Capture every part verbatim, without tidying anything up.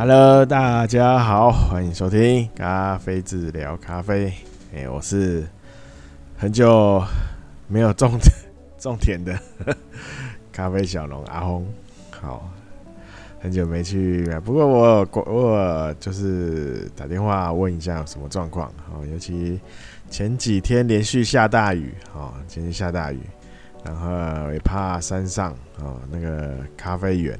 Hello， 大家好，欢迎收听咖啡治疗咖啡。哎、欸，我是很久没有种种田的呵呵咖啡小农阿轰。好，很久没去，不过我我就是打电话问一下有什么状况。好、哦，尤其前几天连续下大雨，好、哦，连续下大雨，然后也怕山上哦那个咖啡园。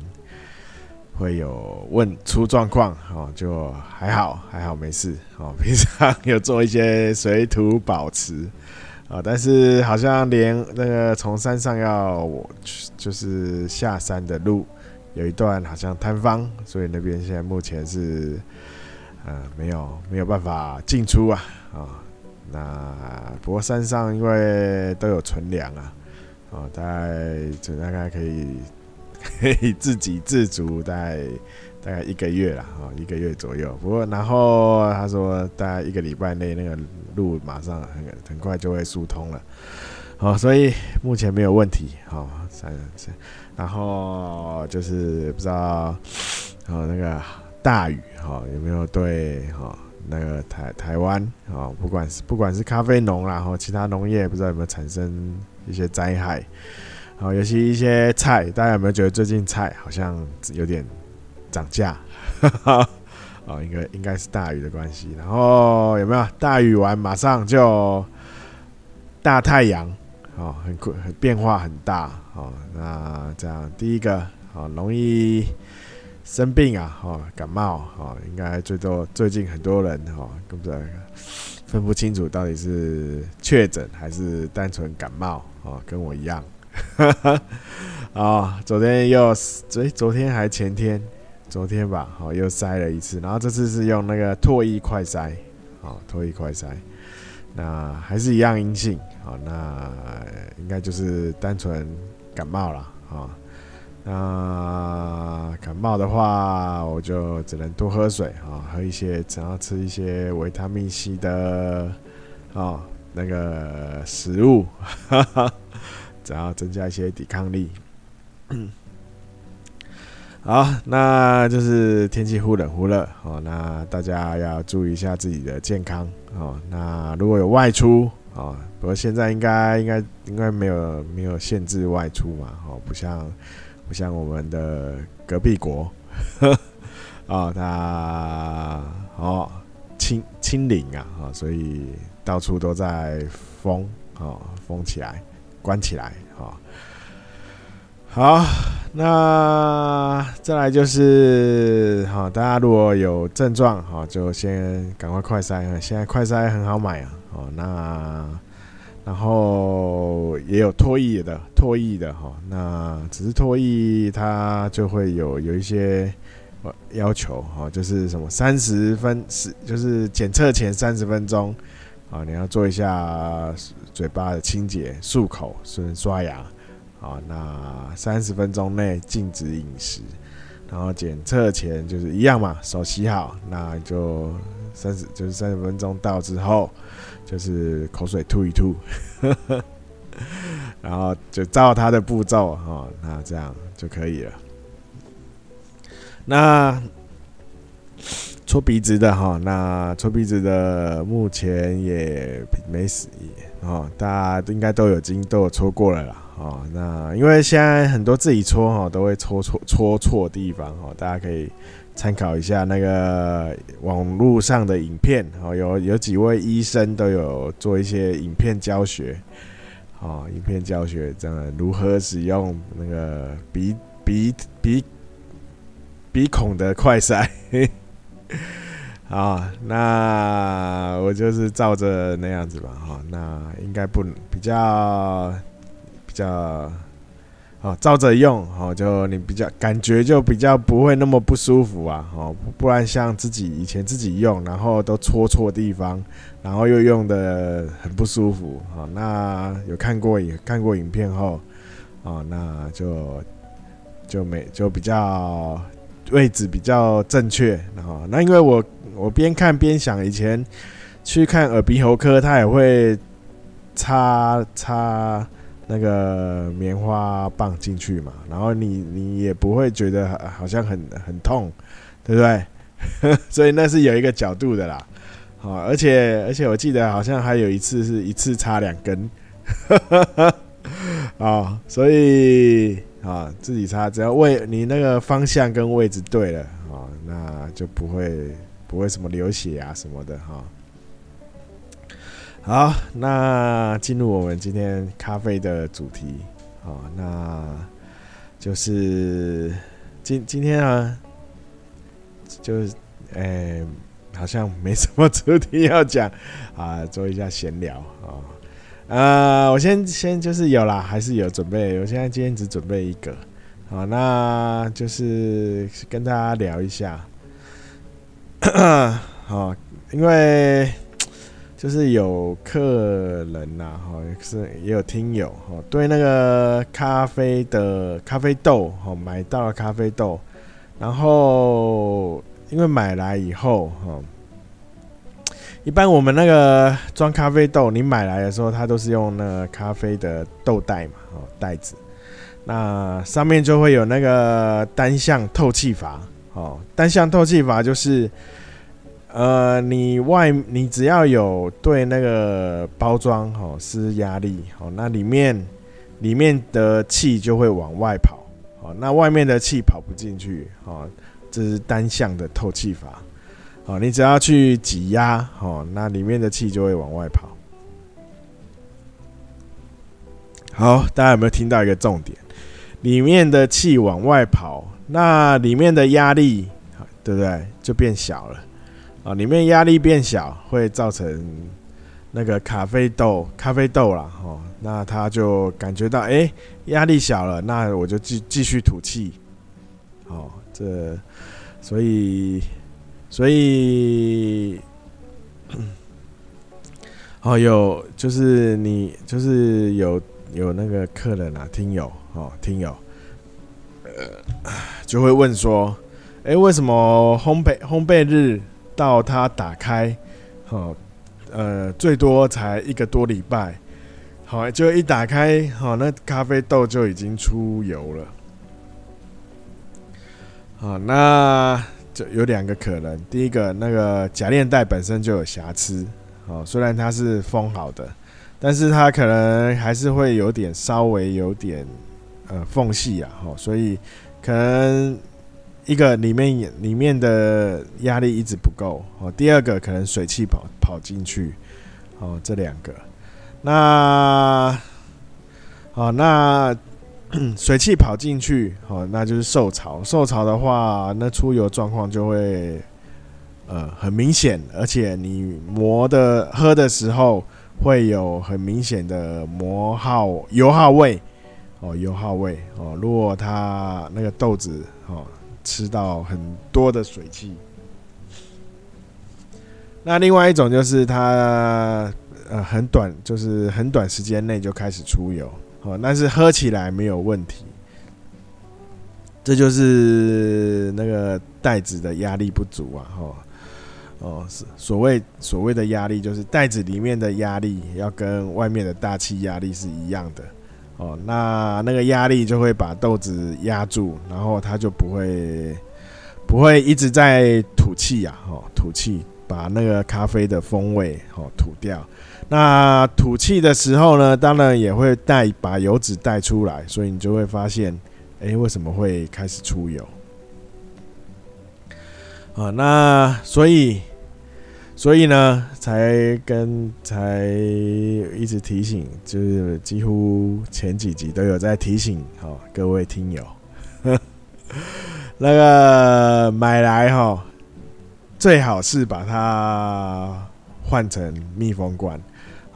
会有问出状况、哦、就还好还好没事、哦、平常有做一些水土保持、哦、但是好像连那个从山上要就是下山的路有一段好像坍方，所以那边现在目前是、呃、没有没有办法进出啊、哦、那不过山上因为都有存粮啊、哦、大概就大概可以。可以自给自足大概大概一个月啦，一个月左右。不过然后他说大概一个礼拜内那个路马上 很, 很快就会疏通了，好，所以目前没有问题。好，然后就是不知道那个大雨有没有对那个台台湾不管是不管是咖啡农啦，其他农业不知道有没有产生一些灾害。好，尤其一些菜，大家有没有觉得最近菜好像有点涨价？哦，应该应该是大雨的关系。然后有没有大雨完马上就大太阳？哦，很酷，很变化很大。哦，那这样第一个，哦，容易生病啊，哦，感冒，哦，应该最多最近很多人哦，跟不分不清楚到底是确诊还是单纯感冒哦，跟我一样。哈哈，哦，昨天又昨昨天还前天，昨天吧，好、哦、又筛了一次，然后这次是用那个唾液快筛，好、哦、唾液快筛，那还是一样阴性，好、哦、那应该就是单纯感冒啦，好、哦、那感冒的话，我就只能多喝水，好、哦、喝一些，只要吃一些维他命 C 的，哦那个食物，哈哈。只要增加一些抵抗力。好，那就是天气忽冷忽热、哦、那大家要注意一下自己的健康、哦、那如果有外出、哦、不过现在应该应该应该没有没有限制外出嘛、哦、不像不像我们的隔壁国哦，他哦清清零啊、哦、所以到处都在封、哦、封起来。关起来、哦、好，那再来就是、哦、大家如果有症状、哦、就先赶快快筛，现在快筛很好买啊、哦、那然后也有唾液的唾液的、哦、那只是唾液它就会有有一些要求、哦、就是什么三十分就是检测前三十分钟。好，你要做一下嘴巴的清洁、漱口、顺刷牙。好，那三十分钟内禁止饮食，然后检测前就是一样嘛，手洗好，那就三十就是三十分钟到之后，就是口水吐一吐，然后就照它的步骤哈，那这样就可以了。那。搓鼻子的哈，那搓鼻子的目前也没死哦，大家应该都有经都有搓过了啦哦。那因为现在很多自己搓哈，都会搓搓搓错地方哦，大家可以参考一下那个网络上的影片哦，有有几位医生都有做一些影片教学哦，影片教学真的如何使用那个鼻鼻鼻鼻孔的快筛。啊，那我就是照着那样子吧，哈，那应该不比较比较，哦，照着用，哦，就你比较感觉就比较不会那么不舒服啊，哦，不然像自己以前自己用，然后都戳错地方，然后又用的很不舒服，哦，那有看过也看过影片后，哦，那就就没就比较。位置比较正确，那因为我我边看边想，以前去看耳鼻喉科，他也会插插那个棉花棒进去嘛，然后你你也不会觉得好像很很痛，对不对？所以那是有一个角度的啦。好，而且而且我记得好像还有一次是一次插两根，啊，所以啊自己插，只要位你那个方向跟位置对了啊，那就不会不会什么流血啊什么的哈。好，那进入我们今天咖啡的主题，好，那就是今今天啊，就是诶。欸好像没什么主题要讲啊，做一下闲聊啊。呃，我先先就是有啦，还是有准备。我现在今天只准备一个啊，那就是跟大家聊一下。好，因为就是有客人呐、啊，哈，是也有听友哈，对那个咖啡的咖啡豆，哈，买到了咖啡豆，然后。因为买来以后，哦、一般我们那个装咖啡豆，你买来的时候，它都是用那个咖啡的豆袋嘛，哦、袋子，那上面就会有那个单向透气阀，哦，单向透气阀就是，呃，你外你只要有对那个包装哦施压力，哦，那里面里面的气就会往外跑，哦，那外面的气跑不进去，哦。这是单向的透气阀，哦，你只要去挤压，哦，那里面的气就会往外跑。好，大家有没有听到一个重点？里面的气往外跑，那里面的压力，对不对？就变小了，啊，里面压力变小，会造成那个咖啡豆，咖啡豆啦，哦，那他就感觉到，哎，压力小了，那我就继继续吐气，哦。这，所以，所以，哦，有就是你就是有有那个客人啊，听友哦，听友，呃，就会问说，哎，为什么烘焙烘焙日到它打开，哦，呃，最多才一个多礼拜，好，哦，就一打开，好，哦，那咖啡豆就已经出油了。好，那就有两个可能。第一个，那个假链袋本身就有瑕疵，哦，虽然它是封好的，但是它可能还是会有点稍微有点呃缝隙啊，哦，所以可能一个里面里面的压力一直不够，哦，第二个可能水汽跑跑进去，哦，这两个。那，哦，那。水汽跑进去，哦，那就是受潮。受潮的话，那出油状况就会呃很明显，而且你磨的喝的时候会有很明显的磨耗油耗味，哦，油耗味哦。如果它那个豆子哦吃到很多的水汽，那另外一种就是它呃很短，就是很短时间内就开始出油。哦，但是喝起来没有问题，这就是那个袋子的压力不足啊！哦，哦，所谓所谓的压力，就是袋子里面的压力要跟外面的大气压力是一样的哦。那那个压力就会把豆子压住，然后它就不会不会一直在吐气啊！哦，吐气把那个咖啡的风味哦吐掉。那吐气的时候呢，当然也会带把油脂带出来，所以你就会发现，哎，为什么会开始出油？啊，那所以，所以呢，才跟才一直提醒，就是几乎前几集都有在提醒，哦，各位听友，那个买来哈，哦，最好是把它换成密封罐。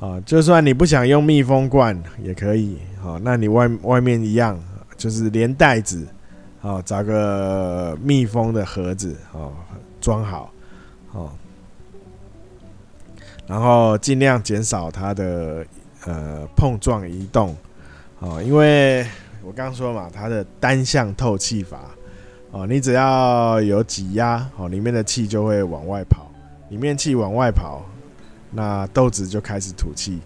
啊，就算你不想用密封罐也可以，好，那你外外面一样，就是连袋子，好，找个密封的盒子，好，装好，好，然后尽量减少它的呃碰撞移动，好，因为我刚说嘛，它的单向透气阀，哦，你只要有挤压，哦，里面的气就会往外跑，里面气往外跑。那豆子就开始吐气，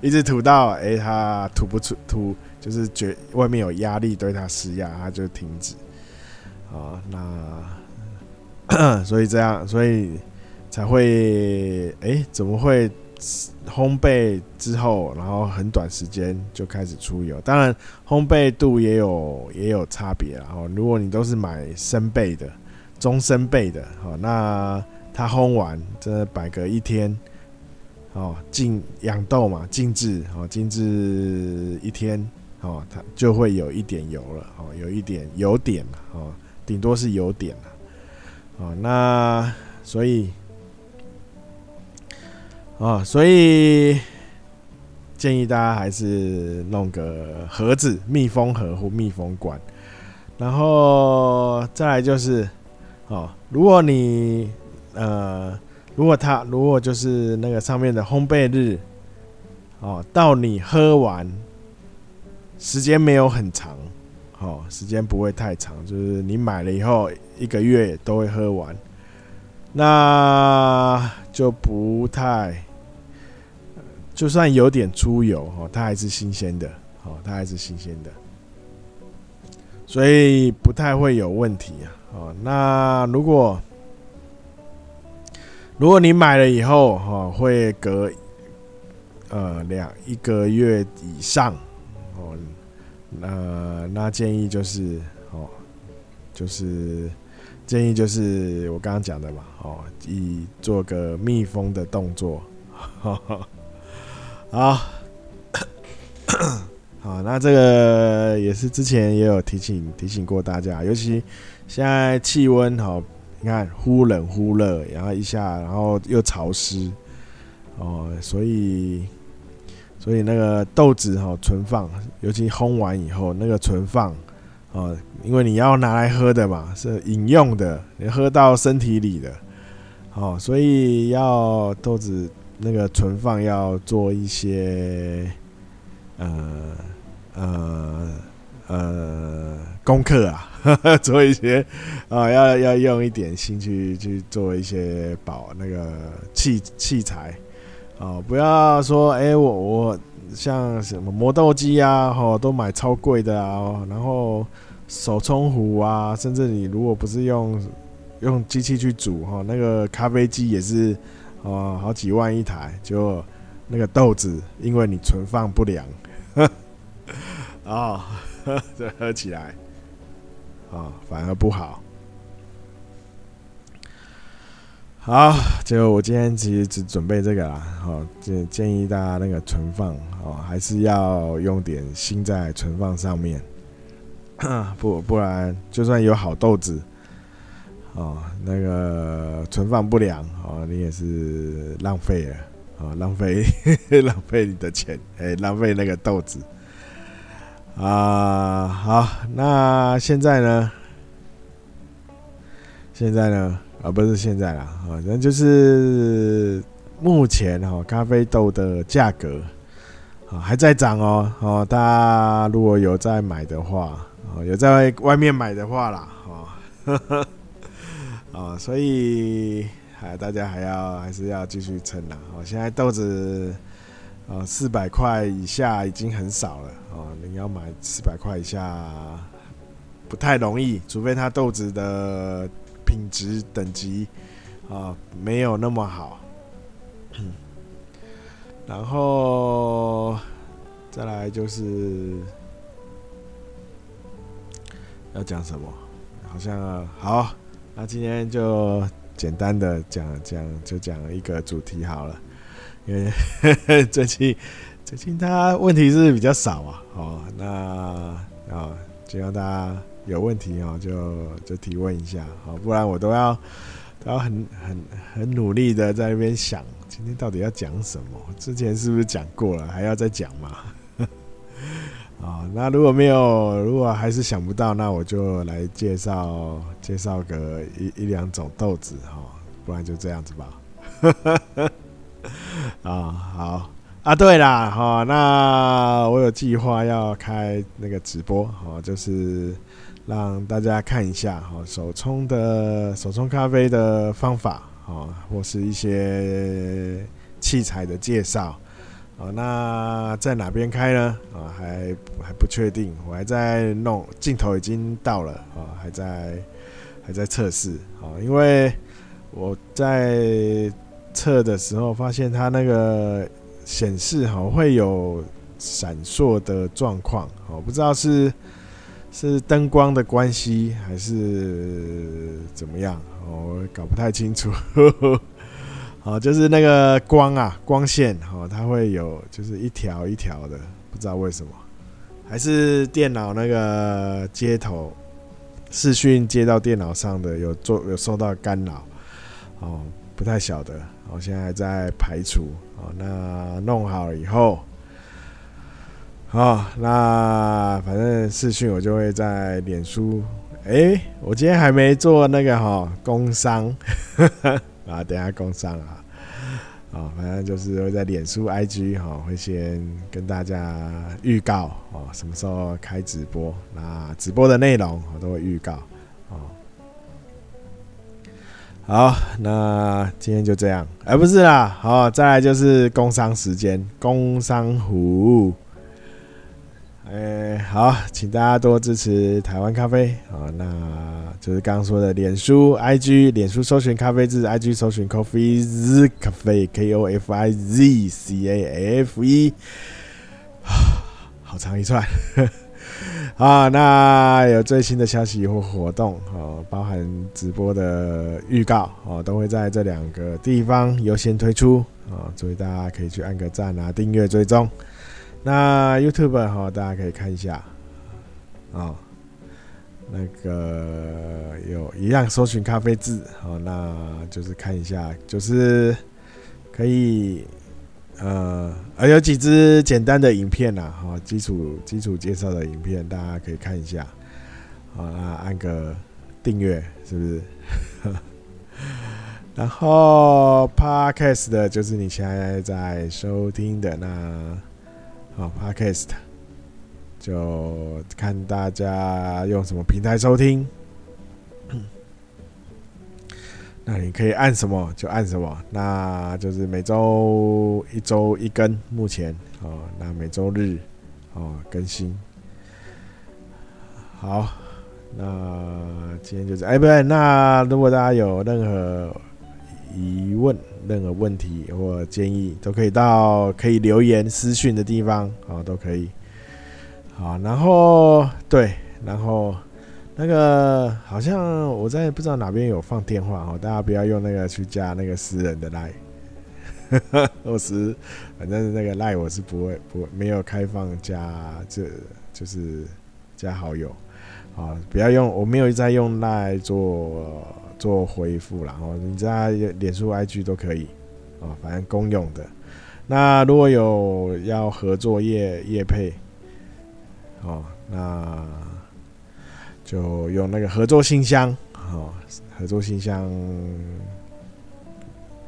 一直吐到哎，欸，它吐不出吐，就是觉外面有压力对它施压，它就停止。啊，那所以这样，所以才会哎、欸，怎么会烘焙之后，然后很短时间就开始出油？当然，烘焙度也有也有差别啦。哦，如果你都是买生焙的、中生焙的，哦，那它烘完这摆个一天，哦，静养豆嘛，静置，哦，静置一天，哦，它就会有一点油了，哦，有一点油点了，哦，顶多是油点了。哦，那所以，哦，所以建议大家还是弄个盒子，密封盒或密封管。然后再来就是，哦，如果你呃，如果它如果就是那个上面的烘焙日，哦，到你喝完，时间没有很长。哦，时间不会太长，就是你买了以后一个月都会喝完，那就不太，就算有点出油，哦，它还是新鲜的，哦，它还是新鲜的，所以不太会有问题啊。哦，那如果如果你买了以后，哦，会隔呃两一个月以上，哦。呃，那建议就是哦，就是建议就是我刚刚讲的嘛，哦，以做个密封的动作，呵呵好好，那这个也是之前也有提醒提醒过大家，尤其现在气温哦，你看忽冷忽热，然后一下，然后又潮湿哦，所以。所以那个豆子哈，哦，存放，尤其烘完以后那个存放，哦，因为你要拿来喝的嘛，是饮用的，你喝到身体里的，哦，所以要豆子那个存放要做一些呃呃呃功课啊，呵呵，做一些啊，哦，要要用一点心去去做一些保那个器器材。哦，不要说哎，欸，我我像什么磨豆机啊，哦，都买超贵的啊，哦，然后手冲壶啊，甚至你如果不是用用机器去煮哈，哦，那个咖啡机也是哦，好几万一台，就那个豆子，因为你存放不良，啊，这，哦，喝起来啊，哦，反而不好。好，就我今天其实只准备这个啦，哦，建议大家那个存放，哦，还是要用点心在存放上面，不不然就算有好豆子，哦，那个存放不良，哦，你也是浪费了，哦，浪费浪费你的钱，哎，浪费那个豆子，啊，呃，好，那现在呢？现在呢？啊，不是现在啦，啊，那就是目前哈咖啡豆的价格啊还在涨哦，哦，大家如果有在买的话，哦，有在外面买的话啦，哦，啊，所以还大家还要还是要继续撑啦，哦，现在豆子呃四百块以下已经很少了，哦，你要买四百块以下不太容易，除非它豆子的。品质等级啊，呃、没有那么好，然后再来就是要讲什么？好像好，那今天就简单的讲讲，就讲一个主题好了，因为呵呵最近最近他问题是比较少啊，哦，那啊，希望大家。有问题哦，就就提问一下，好，不然我都要都要很很很努力的在那边想，今天到底要讲什么？之前是不是讲过了？还要再讲吗？啊，那如果没有，如果还是想不到，那我就来介绍介绍个一一两种豆子哈，不然就这样子吧。啊，好。啊，对啦，哈，那我有计划要开那个直播，哈，就是让大家看一下，哈，手冲的手冲咖啡的方法，哈，或是一些器材的介绍，啊，那在哪边开呢？啊，还还不确定，我还在弄，镜头已经到了，啊，还在还还在测试，因为我在测的时候发现它那个显示会有闪烁的状况，不知道是是灯光的关系还是怎么样，我搞不太清楚好，就是那个光啊，光线它会有就是一条一条的，不知道为什么，还是电脑那个接头视讯接到电脑上的有做有受到干扰，哦，不太晓得，我现在还在排除。哦，那弄好了以后，哦，那反正视讯我就会在脸书。哎，我今天还没做那个哈，哦，工商啊，等一下工商啊，哦，反正就是会在脸书 I G 哈，哦，会先跟大家预告哦，什么时候开直播，那直播的内容我都会预告哦。好，那今天就这样，哎，不是啦，好，再来就是工商时间，工商服务。哎，好，请大家多支持台湾咖啡啊，那就是刚刚说的脸书 I G， 脸书搜寻咖啡字 I G 搜寻 coffeez 咖啡 K O F I Z C A F E， 好长一串啊。那有最新的消息或活动哦，包含直播的预告哦，都会在这两个地方优先推出啊，所以大家可以去按个赞啊，订阅追踪。那 YouTube 哈，大家可以看一下啊，哦，那个有一样搜寻咖啡字，哦，那就是看一下，就是可以呃，有几支简单的影片呐，啊，哈，哦，基础基础介绍的影片，大家可以看一下，好，哦，那按个订阅是不是？然后 Podcast 的就是你现在在收听的那。好 ，Podcast 就看大家用什么平台收听，那你可以按什么就按什么，那就是每周一周一更，目前哦，那每周日哦更新。好，那今天就是哎，不对，那如果大家有任何疑问，任何问题或建议都可以到可以留言私讯的地方哦，都可以。好，然后对，然后那个好像我在不知道哪边有放电话哦，大家不要用那个去加那个私人的 line， 我是反正那个 line 我是不会不会没有开放加这 就, 就是加好友啊，不要用，我没有在用 line 做。做回复啦，你在脸书 I G 都可以，反正公用的。那如果有要合作业业配，那就用那个合作信箱，合作信箱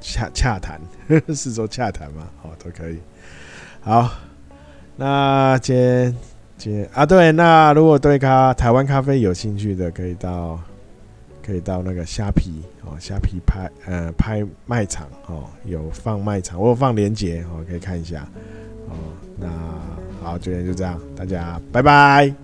洽洽谈是说洽谈吗？都可以。好，那今天今天啊，对，那如果对咖台湾咖啡有兴趣的，可以到。可以到那个虾皮哦，虾皮拍呃拍卖场哦，有放卖场，我有放连结哦，可以看一下哦。那好，今天就这样，大家拜拜。